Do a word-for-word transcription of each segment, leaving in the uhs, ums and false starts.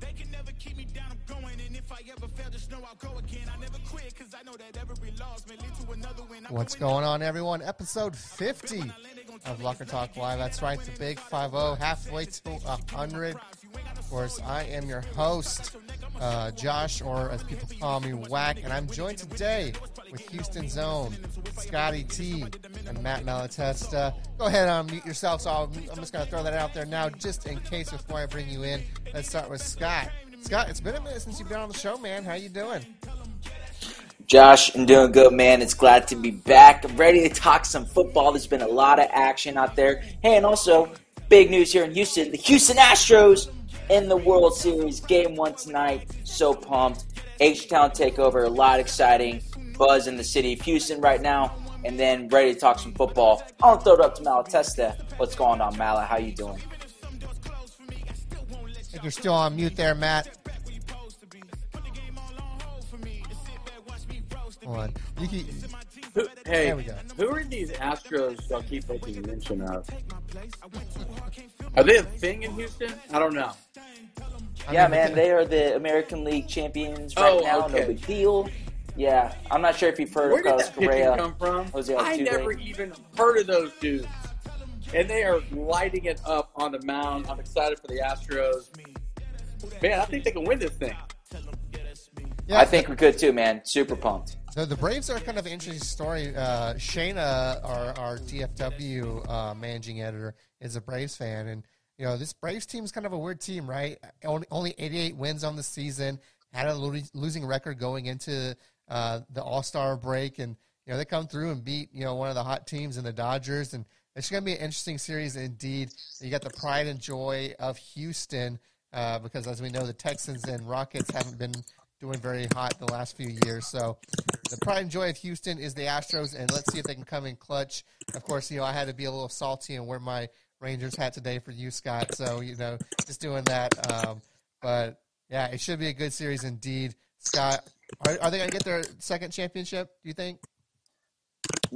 They can never keep me down, I'm going. And if I ever fail, just know I'll go again. I never quit, because I know that every loss may lead to another win. What's going on, everyone? Episode fifty of Locker Talk Live. That's right, the big five oh, halfway to one hundred. Of course, I am your host, uh, Josh, or as people call me, Whack. And I'm joined today with Houston's own Scotty T and Matt Malatesta. Go ahead and unmute yourself. So I'm just going to throw that out there now, just in case, before I bring you in. Let's start with Scott. Scott, it's been a minute since you've been on the show, man. How you doing? Josh, I'm doing good, man. It's glad to be back. I'm ready to talk some football. There's been a lot of action out there. Hey, and also, big news here in Houston. The Houston Astros in the World Series. Game one tonight. So pumped. H-Town takeover. A lot exciting buzz in the city of Houston right now. And then ready to talk some football. I'll throw it up to Malatesta. What's going on, Mala? How you doing? I think you're still on mute there, Matt. Hold on. You keep... Who, hey, there we go. Who are these Astros y'all keep making mention of? Are they a thing in Houston? I don't know. Yeah, man, they are the American League champions right oh, now. Okay. No big deal. Yeah, I'm not sure if you've heard Where of Carlos Correa. Come from? I never days? even heard of those dudes. And they are lighting it up on the mound. I'm excited for the Astros. Man, I think they can win this thing. Yeah, I think we could too, man. Super pumped. So the Braves are kind of an interesting story. Uh, Shayna, our, our D F W uh, managing editor, is a Braves fan. And, you know, this Braves team is kind of a weird team, right? Only, only eighty-eight wins on the season. Had a lo- losing record going into Uh, the All-Star break, and you know they come through and beat you know one of the hot teams in the Dodgers, and it's going to be an interesting series indeed. You got the pride and joy of Houston uh, because, as we know, the Texans and Rockets haven't been doing very hot the last few years. So the pride and joy of Houston is the Astros, and let's see if they can come in clutch. Of course, you know I had to be a little salty and wear my Rangers hat today for you, Scott. So you know just doing that, um, but yeah, it should be a good series indeed, Scott. Are, are they going to get their second championship, do you think?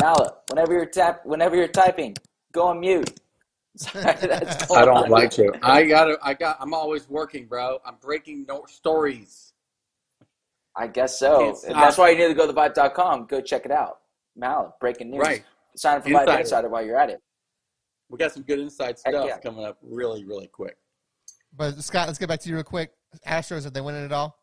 Mala, whenever you're tap, whenever you're typing, go on mute. Sorry, that's I don't like you. I gotta, I got, I'm always working, bro. I'm breaking no stories. I guess so. It's, that's I, why you need to go to the vibe dot com. Go check it out. Mala, breaking news. Right. Sign up for Insider. Vibe Insider while you're at it. We got some good inside stuff yeah. coming up really, really quick. But, Scott, let's get back to you real quick. Astros, are they winning it all?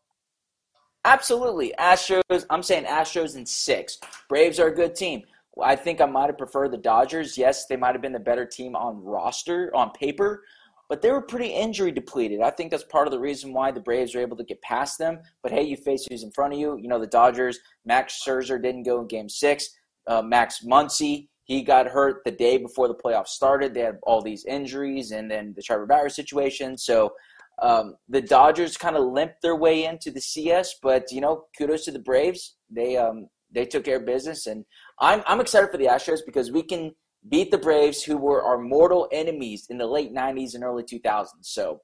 Absolutely. Astros, I'm saying Astros in six. Braves are a good team. I think I might have preferred the Dodgers. Yes, they might have been the better team on roster, on paper, but they were pretty injury depleted. I think that's part of the reason why the Braves were able to get past them. But, hey, you face who's in front of you. You know, the Dodgers, Max Scherzer didn't go in game six. Uh, Max Muncy, he got hurt the day before the playoffs started. They had all these injuries and then the Trevor Bauer situation. So, Um, the Dodgers kind of limped their way into the C S, but, you know, kudos to the Braves. They um, they took care of business, and I'm I'm excited for the Astros because we can beat the Braves, who were our mortal enemies in the late nineties and early two thousands. So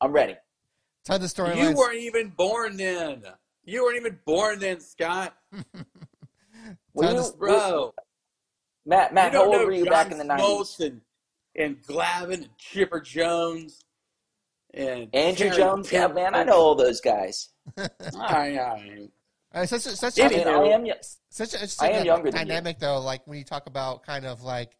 I'm ready. Tons of storylines. You weren't even born then. You weren't even born then, Scott. Well, you, bro. We, Matt, Matt, how old were you John back in the nineties? Wilson and Glavin and Chipper Jones. And Andrew Terry Jones, Pitt. Yeah, man, I know all those guys. all right, all right. All right such a, such I, a, mean, I am, such a, such I am a younger dynamic, than you. Though, like when you talk about kind of like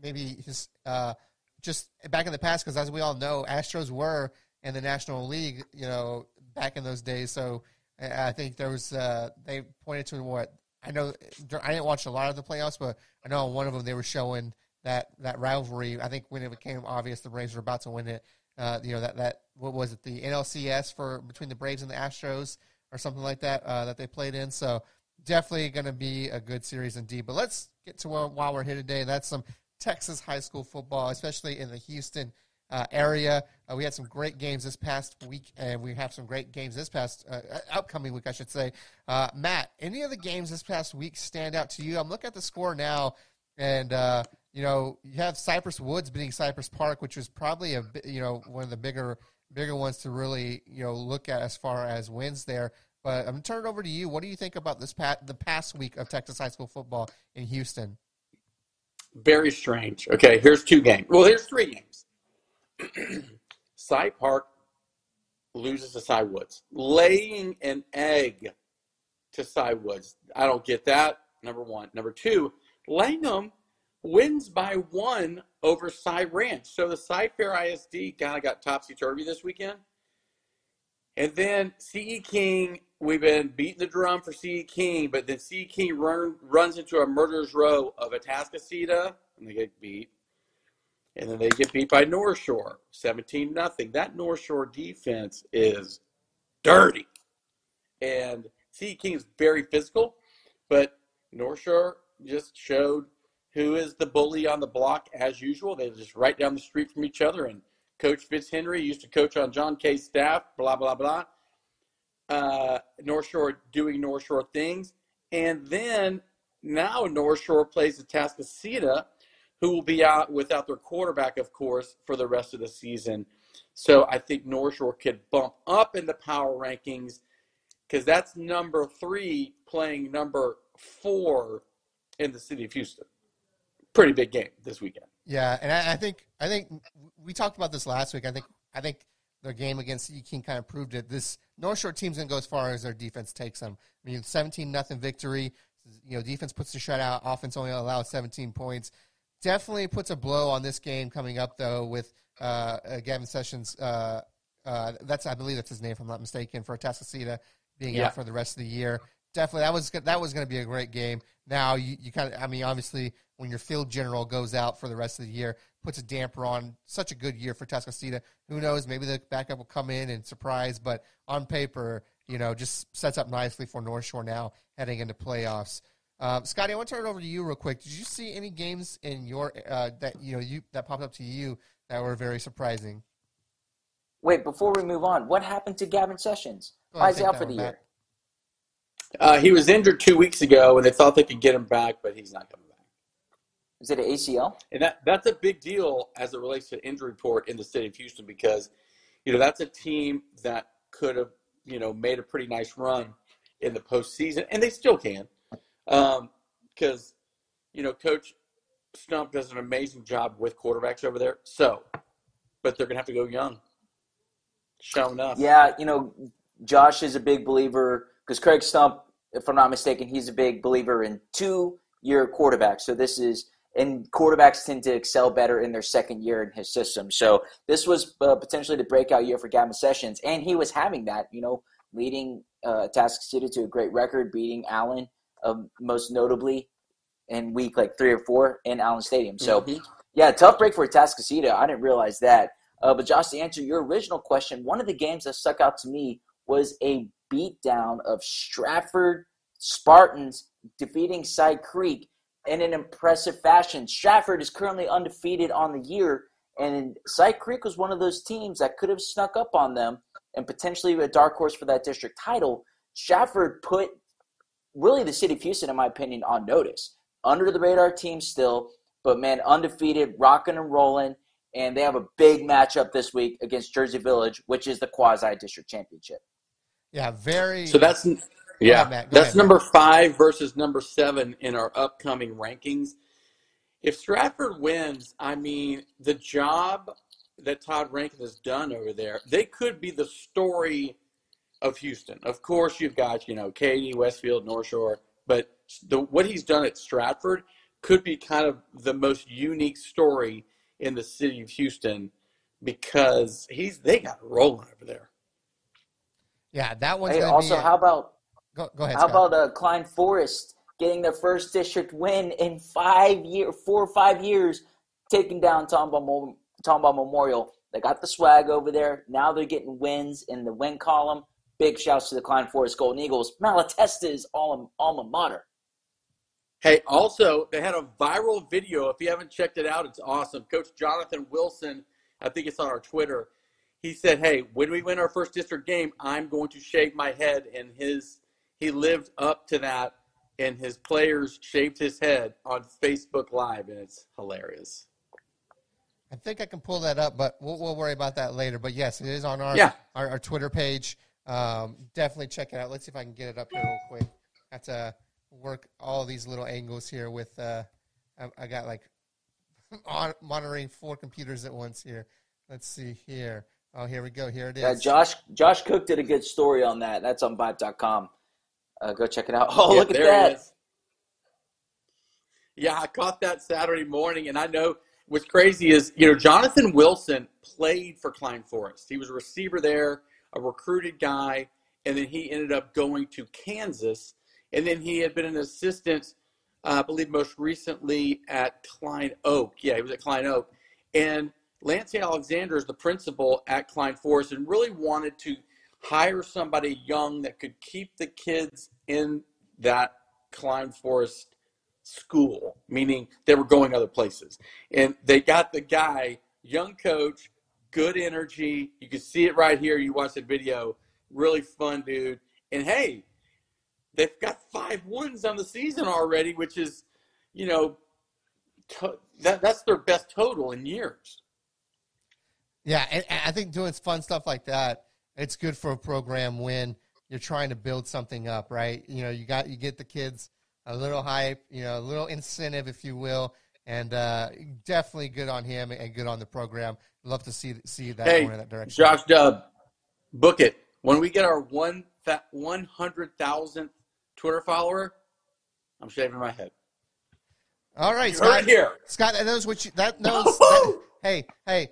maybe his, uh, just back in the past, because as we all know, Astros were in the National League, you know, back in those days. So I think there was uh, they pointed to what I know. I didn't watch a lot of the playoffs, but I know on one of them they were showing that that rivalry. I think when it became obvious the Braves were about to win it. Uh, you know, that, that what was it, the N L C S for between the Braves and the Astros or something like that uh, that they played in. So definitely going to be a good series indeed. But let's get to uh, while we're here today. That's some Texas high school football, especially in the Houston uh, area. Uh, we had some great games this past week, and we have some great games this past uh, upcoming week, I should say. Uh, Matt, any of the games this past week stand out to you? I'm looking at the score now, and uh, – you know, you have Cypress Woods beating Cypress Park, which was probably a you know one of the bigger bigger ones to really you know look at as far as wins there. But I'm gonna turn it over to you. What do you think about this pat the past week of Texas high school football in Houston? Very strange. Okay, here's two games. Well, here's three games. Cy Park loses to Cy Woods. Laying an egg to Cy Woods. I don't get that, number one. Number two, Langham wins by one over Cy Ranch. So the Cy Fair I S D kind of got topsy-turvy this weekend. And then C E. King, we've been beating the drum for C E. King, but then C E. King run, runs into a murderer's row of Atascocita, and they get beat. And then they get beat by North Shore, seventeen nothing. That North Shore defense is dirty. And C E. King is very physical, but North Shore just showed who is the bully on the block as usual. They're just right down the street from each other. And Coach Fitzhenry used to coach on John K's staff, blah, blah, blah. Uh, North Shore doing North Shore things. And then now North Shore plays Atascocita, who will be out without their quarterback, of course, for the rest of the season. So I think North Shore could bump up in the power rankings because that's number three playing number four in the city of Houston. Pretty big game this weekend. Yeah, and I, I think I think we talked about this last week. I think I think their game against C E. King kind of proved it. This North Shore team's gonna go as far as their defense takes them. I mean, seventeen nothing victory. You know, defense puts the shutout. Offense only allows seventeen points. Definitely puts a blow on this game coming up though with uh, Gavin Sessions. Uh, uh, that's I believe that's his name if I'm not mistaken for Atascocita being yeah. out for the rest of the year. Definitely, that was that was going to be a great game. Now you, you kind of, I mean, obviously, when your field general goes out for the rest of the year, puts a damper on such a good year for Atascocita. Who knows? Maybe the backup will come in and surprise. But on paper, you know, just sets up nicely for North Shore now heading into playoffs. Um, Scotty, I want to turn it over to you real quick. Did you see any games in your uh, that you know you that popped up to you that were very surprising? Wait, before we move on, what happened to Gavin Sessions? Why is he out for the year? Uh, he was injured two weeks ago, and they thought they could get him back, but he's not coming back. Is it an A C L? And that, that's a big deal as it relates to injury report in the city of Houston because, you know, that's a team that could have, you know, made a pretty nice run in the postseason, and they still can um, because, you know, Coach Stump does an amazing job with quarterbacks over there. So, but they're going to have to go young. Showing up. Yeah, you know, Josh is a big believer – because Craig Stump, if I'm not mistaken, he's a big believer in two-year quarterbacks. So this is – and quarterbacks tend to excel better in their second year in his system. So this was uh, potentially the breakout year for Gavin Sessions, and he was having that, you know, leading uh, Atascocita to a great record, beating Allen um, most notably in week like three or four in Allen Stadium. So, mm-hmm. yeah, tough break for Atascocita. I didn't realize that. Uh, but, Josh, to answer your original question, one of the games that stuck out to me was a – beatdown of Stratford Spartans defeating Side Creek in an impressive fashion. Stratford is currently undefeated on the year, and Side Creek was one of those teams that could have snuck up on them and potentially a dark horse for that district title. Stratford put really the city of Houston, in my opinion, on notice. Under the radar team still, but, man, undefeated, rocking and rolling, and they have a big matchup this week against Jersey Village, which is the quasi-district championship. Yeah, very. So that's yeah, ahead, that's ahead, number five versus number seven in our upcoming rankings. If Stratford wins, I mean, the job that Todd Rankin has done over there, they could be the story of Houston. Of course, you've got, you know, Katy, Westfield, North Shore, but the, what he's done at Stratford could be kind of the most unique story in the city of Houston because he's they got rolling over there. Yeah, that one's hey, going to also, be a, how about go, go ahead, how Scott. about uh, Klein Forest getting their first district win in five year, four or five years, taking down Tomball, Tomball Memorial. They got the swag over there. Now they're getting wins in the win column. Big shouts to the Klein Forest Golden Eagles. Malatesta's alma, alma mater. Hey, also, they had a viral video. If you haven't checked it out, it's awesome. Coach Jonathan Wilson, I think it's on our Twitter. He said, hey, when we win our first district game, I'm going to shave my head. And his he lived up to that, and his players shaved his head on Facebook Live, and it's hilarious. I think I can pull that up, but we'll, we'll worry about that later. But, yes, it is on our yeah. our, our Twitter page. Um, definitely check it out. Let's see if I can get it up here real quick. I have to work all these little angles here with uh, – I, I got, like, on, monitoring four computers at once here. Let's see here. Oh, here we go. Here it is. Yeah, Josh Josh Cook did a good story on that. That's on Vibe dot com. Uh, go check it out. Oh, yeah, look at that. Yeah, I caught that Saturday morning, and I know what's crazy is, you know, Jonathan Wilson played for Klein Forest. He was a receiver there, a recruited guy, and then he ended up going to Kansas. And then he had been an assistant, uh, I believe, most recently at Klein Oak. Yeah, he was at Klein Oak. And Lance Alexander is the principal at Klein Forest and really wanted to hire somebody young that could keep the kids in that Klein Forest school, meaning they were going other places. And they got the guy, young coach, good energy. You can see it right here. You watch the video. Really fun dude. And, hey, they've got five wins on the season already, which is, you know, to- that that's their best total in years. Yeah, and, and I think doing fun stuff like that, it's good for a program when you're trying to build something up, right? You know, you got you get the kids a little hype, you know, a little incentive, if you will, and uh, definitely good on him and good on the program. Love to see see that hey, going in that direction. Josh Dubb, book it. When we get our one one hundred thousandth Twitter follower, I'm shaving my head. All right, Scott. Right here. Scott, that knows what you – that knows that, hey, hey,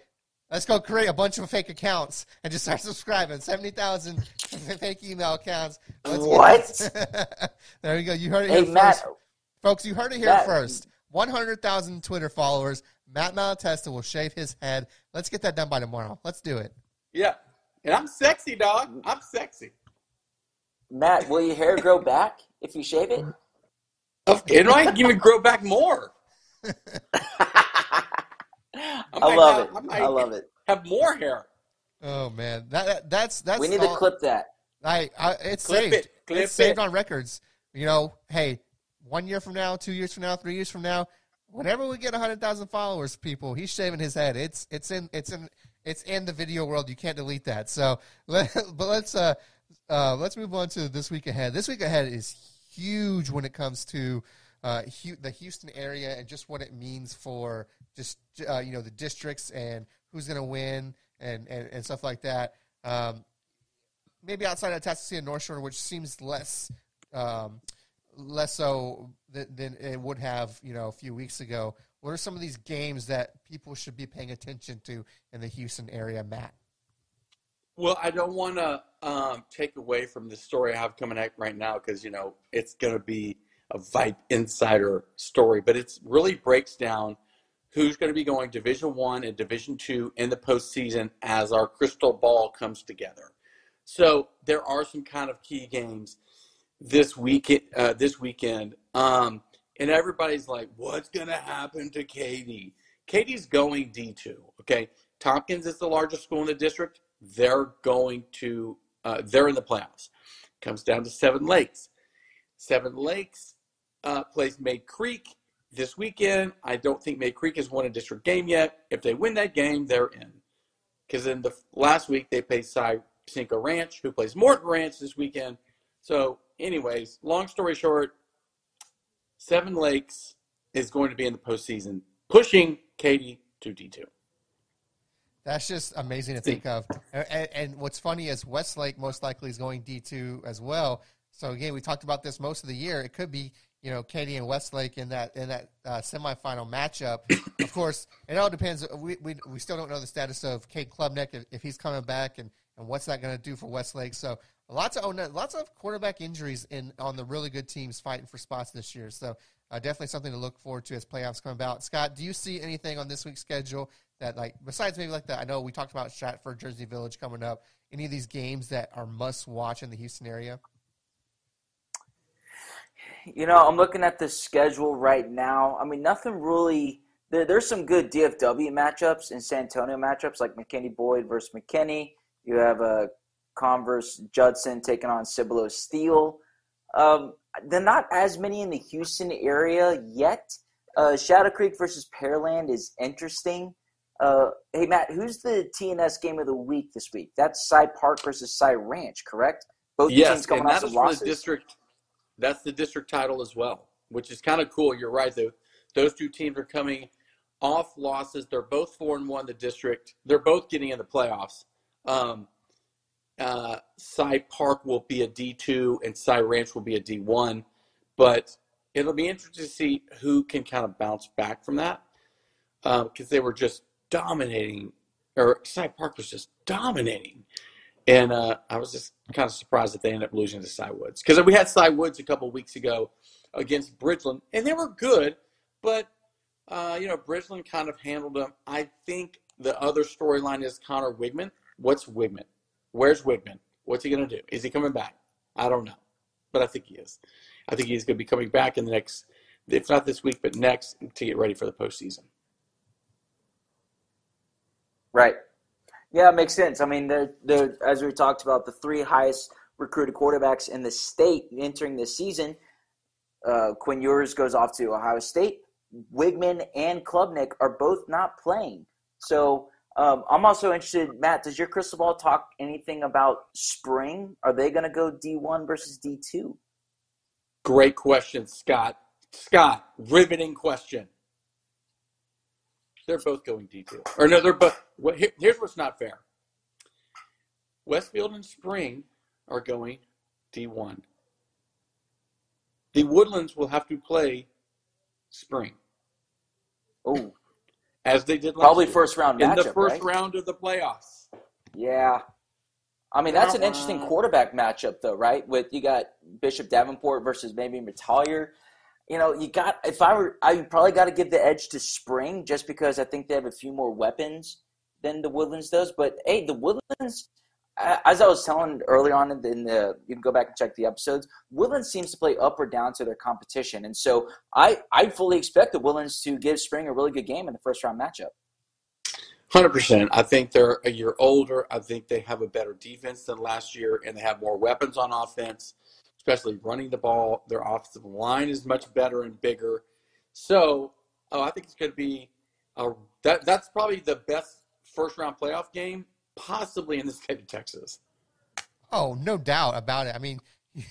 let's go create a bunch of fake accounts and just start subscribing. seventy thousand fake email accounts. Let's what? There you go. You heard it hey, here Matt, first. Folks, you heard it here Matt. first. one hundred thousand Twitter followers. Matt Malatesta will shave his head. Let's get that done by tomorrow. Let's do it. Yeah. And I'm sexy, dog. I'm sexy. Matt, will your hair grow back if you shave it? It might even grow back more. I, I love have, it. I, might I love it. Have more hair. Oh man, that, that that's that's. We need all, to clip that. I, I it's clip saved. It. Clip it's it. saved on records. You know, hey, one year from now, two years from now, three years from now, whenever we get a hundred thousand followers, people, he's shaving his head. It's it's in it's in it's in the video world. You can't delete that. So, let, but let's uh. Uh, let's move on to this week ahead. This week ahead is huge when it comes to uh, H- the Houston area and just what it means for just uh, you know the districts and who's going to win and, and, and stuff like that. Um, maybe outside of Atascocita and North Shore, which seems less um, less so th- than it would have you know a few weeks ago. What are some of these games that people should be paying attention to in the Houston area, Matt? Well, I don't want to um, take away from the story I have coming out right now because, you know, it's going to be a Vibe Insider story. But it really breaks down who's going to be going Division One and Division Two in the postseason as our crystal ball comes together. So there are some kind of key games this, week, uh, this weekend. Um, and everybody's like, what's going to happen to Katy? Katy's going D two, okay? Tompkins is the largest school in the district. They're going to uh, – they're in the playoffs. Comes down to Seven Lakes. Seven Lakes uh, plays May Creek this weekend. I don't think May Creek has won a district game yet. If they win that game, they're in. Because in the last week, they played Cy Ranch, who plays Morton Ranch this weekend. So, anyways, long story short, Seven Lakes is going to be in the postseason, pushing Katy to D two. That's just amazing to think of. And, and what's funny is Westlake most likely is going D two as well. So, again, we talked about this most of the year. It could be, you know, Katy and Westlake in that in that uh, semifinal matchup. Of course, it all depends. We, we we still don't know the status of Kate Klubnik, if, if he's coming back, and, and what's that going to do for Westlake. So lots of lots of quarterback injuries in on the really good teams fighting for spots this year. So uh, definitely something to look forward to as playoffs come about. Scott, do you see anything on this week's schedule that, like, besides maybe like that, I know we talked about Stratford, Jersey Village coming up. Any of these games that are must-watch in the Houston area? You know, I'm looking at the schedule right now. I mean, nothing really there, – there's some good D F W matchups and San Antonio matchups, like McKinney-Boyd versus McKinney. You have uh, Converse-Judson taking on Cibolo Steele. Um, they're not as many in the Houston area yet. Uh, Shadow Creek versus Pearland is interesting. Uh, hey, Matt, who's the T N S game of the week this week? That's Side Park versus Side Ranch, correct? Both yes, teams coming off some losses. The district, that's the district title as well, which is kind of cool. You're right, though. Those two teams are coming off losses. They're both four and one in the district. They're both getting in the playoffs. Um, uh, Cy Park will be a D two and Cy Ranch will be a D one, but it'll be interesting to see who can kind of bounce back from that, because uh, they were just dominating, or Cy Park was just dominating. And uh, I was just kind of surprised that they ended up losing to Cy Woods, because we had Cy Woods a couple of weeks ago against Bridgeland, and they were good, but uh, you know, Bridgeland kind of handled them. I think the other storyline is Connor Wigman. What's Wigman? Where's Wigman? What's he going to do? Is he coming back? I don't know, but I think he is. I think he's going to be coming back in the next, if not this week, but next, to get ready for the postseason. Right. Yeah, it makes sense. I mean, they're, they're, as we talked about, the three highest recruited quarterbacks in the state entering this season. Uh, Quinn Ewers goes off to Ohio State. Wigman and Klubnik are both not playing. So um, I'm also interested, Matt, does your crystal ball talk anything about spring? Are they going to go D one versus D two? Great question, Scott. Scott, riveting question. They're both going D two. Or no, they're both. Here's what's not fair. Westfield and Spring are going D one. The Woodlands will have to play Spring. Oh. As they did last Probably year. first round matchup, In the first right? round of the playoffs. Yeah. I mean, that's an interesting quarterback matchup, though, right? With you got Bishop Davenport versus maybe Metalier. You know, you got – if I were – I probably got to give the edge to Spring, just because I think they have a few more weapons than the Woodlands does. But, hey, the Woodlands, as I was telling early on in the, in the – you can go back and check the episodes. Woodlands seems to play up or down to their competition. And so I, I fully expect the Woodlands to give Spring a really good game in the first-round matchup. one hundred percent. I think they're a year older. I think they have a better defense than last year, and they have more weapons on offense, especially running the ball. Their offensive line is much better and bigger. So, oh, I think it's going to be a, that, that's probably the best first-round playoff game possibly in the state of Texas. Oh, no doubt about it. I mean,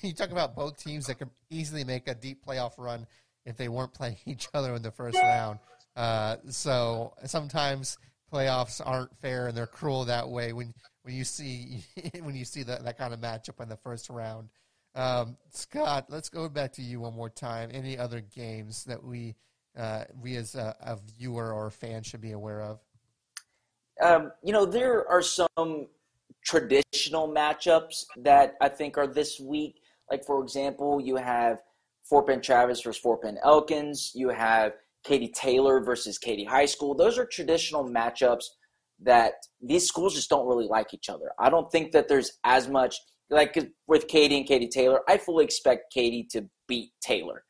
you talk about both teams that could easily make a deep playoff run if they weren't playing each other in the first round. Uh, so, sometimes playoffs aren't fair, and they're cruel that way when, when you see when you see that, that kind of matchup in the first round. Um, Scott, let's go back to you one more time. Any other games that we uh, we as a, a viewer or a fan should be aware of? Um, you know, there are some traditional matchups that I think are this week. Like, for example, you have Fort Bend Travis versus Fort Bend Elkins. You have Katie Taylor versus Katy High School. Those are traditional matchups that these schools just don't really like each other. I don't think that there's as much – like with Katy and Katy Taylor, I fully expect Katy to beat Taylor.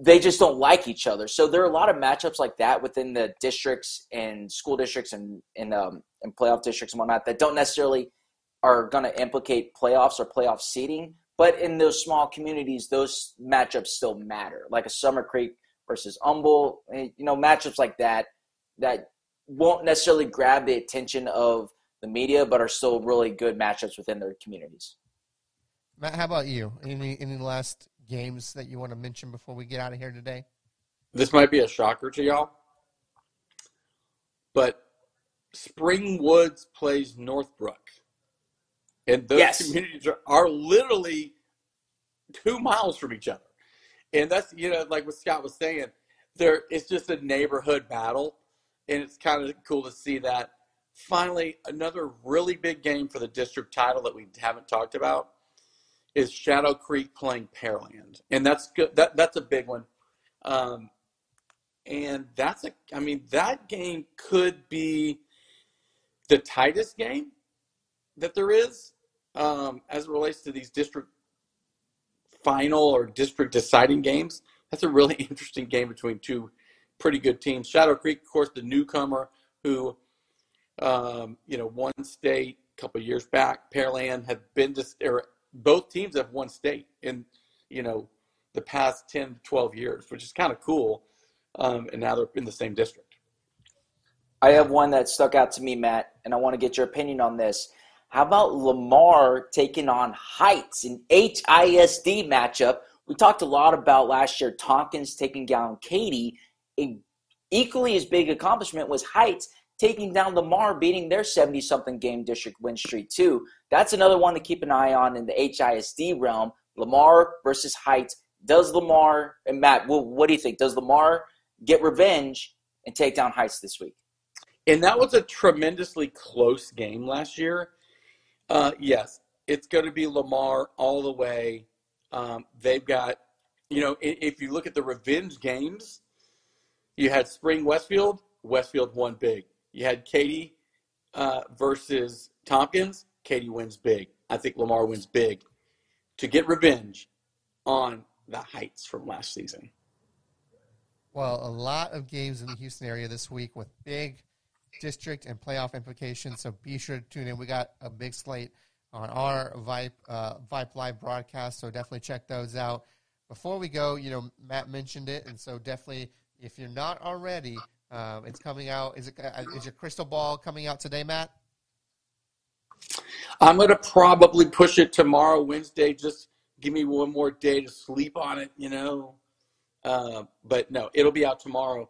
They just don't like each other. So there are a lot of matchups like that within the districts and school districts and, and, um, and playoff districts and whatnot that don't necessarily are going to implicate playoffs or playoff seeding. But in those small communities, those matchups still matter, like a Summer Creek versus Humble, you know, matchups like that that won't necessarily grab the attention of the media, but are still really good matchups within their communities. Matt, how about you? Any any last games that you want to mention before we get out of here today? This might be a shocker to y'all, but Spring Woods plays Northbrook, and those yes. communities are, are literally two miles from each other. And that's, you know, like what Scott was saying, there it's just a neighborhood battle, and it's kind of cool to see that. Finally, another really big game for the district title that we haven't talked about is Shadow Creek playing Pearland, and that's good. That that's a big one, um, and that's a. I mean, that game could be the tightest game that there is um, as it relates to these district final or district deciding games. That's a really interesting game between two pretty good teams. Shadow Creek, of course, the newcomer who, um, you know, won state a couple of years back. Pearland have been to or both teams have won state in, you know, the past ten, twelve years, which is kind of cool. Um, and now they're in the same district. I have one that stuck out to me, Matt, and I want to get your opinion on this. How about Lamar taking on Heights, an H I S D matchup? We talked a lot about last year Tompkins taking down Katy. An equally as big accomplishment was Heights taking down Lamar, beating their seventy-something game district win streak too. That's another one to keep an eye on in the H I S D realm, Lamar versus Heights. Does Lamar – and Matt, well, what do you think? Does Lamar get revenge and take down Heights this week? And that was a tremendously close game last year. Uh, yes, it's going to be Lamar all the way. Um, they've got – you know, if you look at the revenge games, you had Spring Westfield. Westfield won big. You had Katy uh, versus Tompkins. Katy wins big. I think Lamar wins big to get revenge on the Heights from last season. Well, a lot of games in the Houston area this week with big district and playoff implications, so be sure to tune in. We got a big slate on our Vibe, uh, Vibe Live broadcast, so definitely check those out. Before we go, you know, Matt mentioned it, and so definitely, if you're not already – Um, it's coming out. Is it? Uh, is your crystal ball coming out today, Matt? I'm going to probably push it tomorrow, Wednesday. Just give me one more day to sleep on it, you know. Uh, but, no, it'll be out tomorrow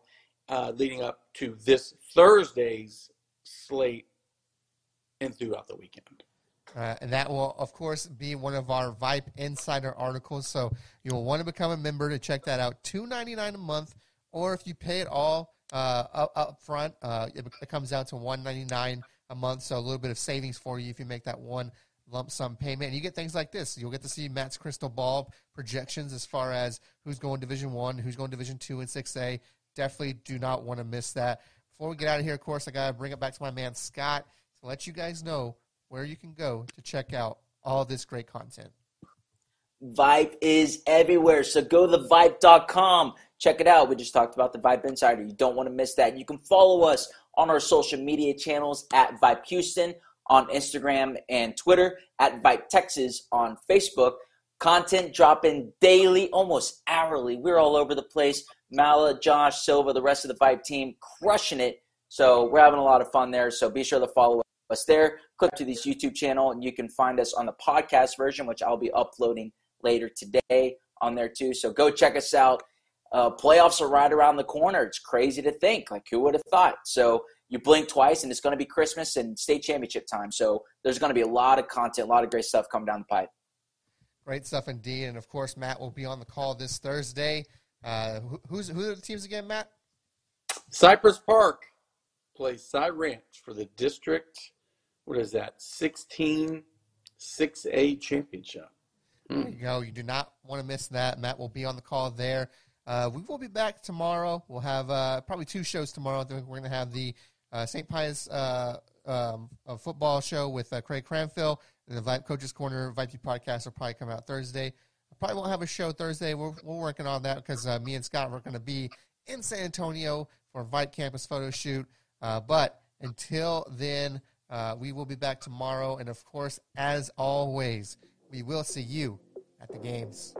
uh, leading up to this Thursday's slate and throughout the weekend. Uh, and that will, of course, be one of our Vibe Insider articles. So you'll want to become a member to check that out. two ninety-nine a month, or if you pay it all, Uh, up, up front, uh, it, it comes down to one ninety-nine a month, so a little bit of savings for you if you make that one lump sum payment. And you get things like this. You'll get to see Matt's crystal ball projections as far as who's going Division One, who's going Division Two and six A. Definitely do not want to miss that. Before we get out of here, of course, I got to bring it back to my man Scott to let you guys know where you can go to check out all this great content. Vibe is everywhere, so go to the vibe dot com. Check it out. We just talked about the Vibe Insider. You don't want to miss that. You can follow us on our social media channels at Vibe Houston on Instagram and Twitter, at Vibe Texas on Facebook. Content dropping daily, almost hourly. We're all over the place. Mala, Josh, Silva, the rest of the Vibe team crushing it. So we're having a lot of fun there. So be sure to follow us there. Click to this YouTube channel, and you can find us on the podcast version, which I'll be uploading later today on there too. So go check us out. Uh, playoffs are right around the corner. It's crazy to think. Like, who would have thought? So you blink twice, and it's going to be Christmas and state championship time. So there's going to be a lot of content, a lot of great stuff coming down the pipe. Great stuff indeed. And, of course, Matt will be on the call this Thursday. Uh, who's Who are the teams again, Matt? Cypress Park plays Cy Ranch for the district. What is that? sixteen six A championship. Mm. There you go. You do not want to miss that. Matt will be on the call there. Uh, we will be back tomorrow. We'll have uh, probably two shows tomorrow. We're going to have the uh, Saint Pius uh, um, football show with uh, Craig Cranfield, and the Vibe Coaches Corner Vibe podcast will probably come out Thursday. I probably won't have a show Thursday. We're, we're working on that because uh, me and Scott are going to be in San Antonio for a Vibe campus photo shoot. Uh, but until then, uh, we will be back tomorrow. And, of course, as always, we will see you at the games.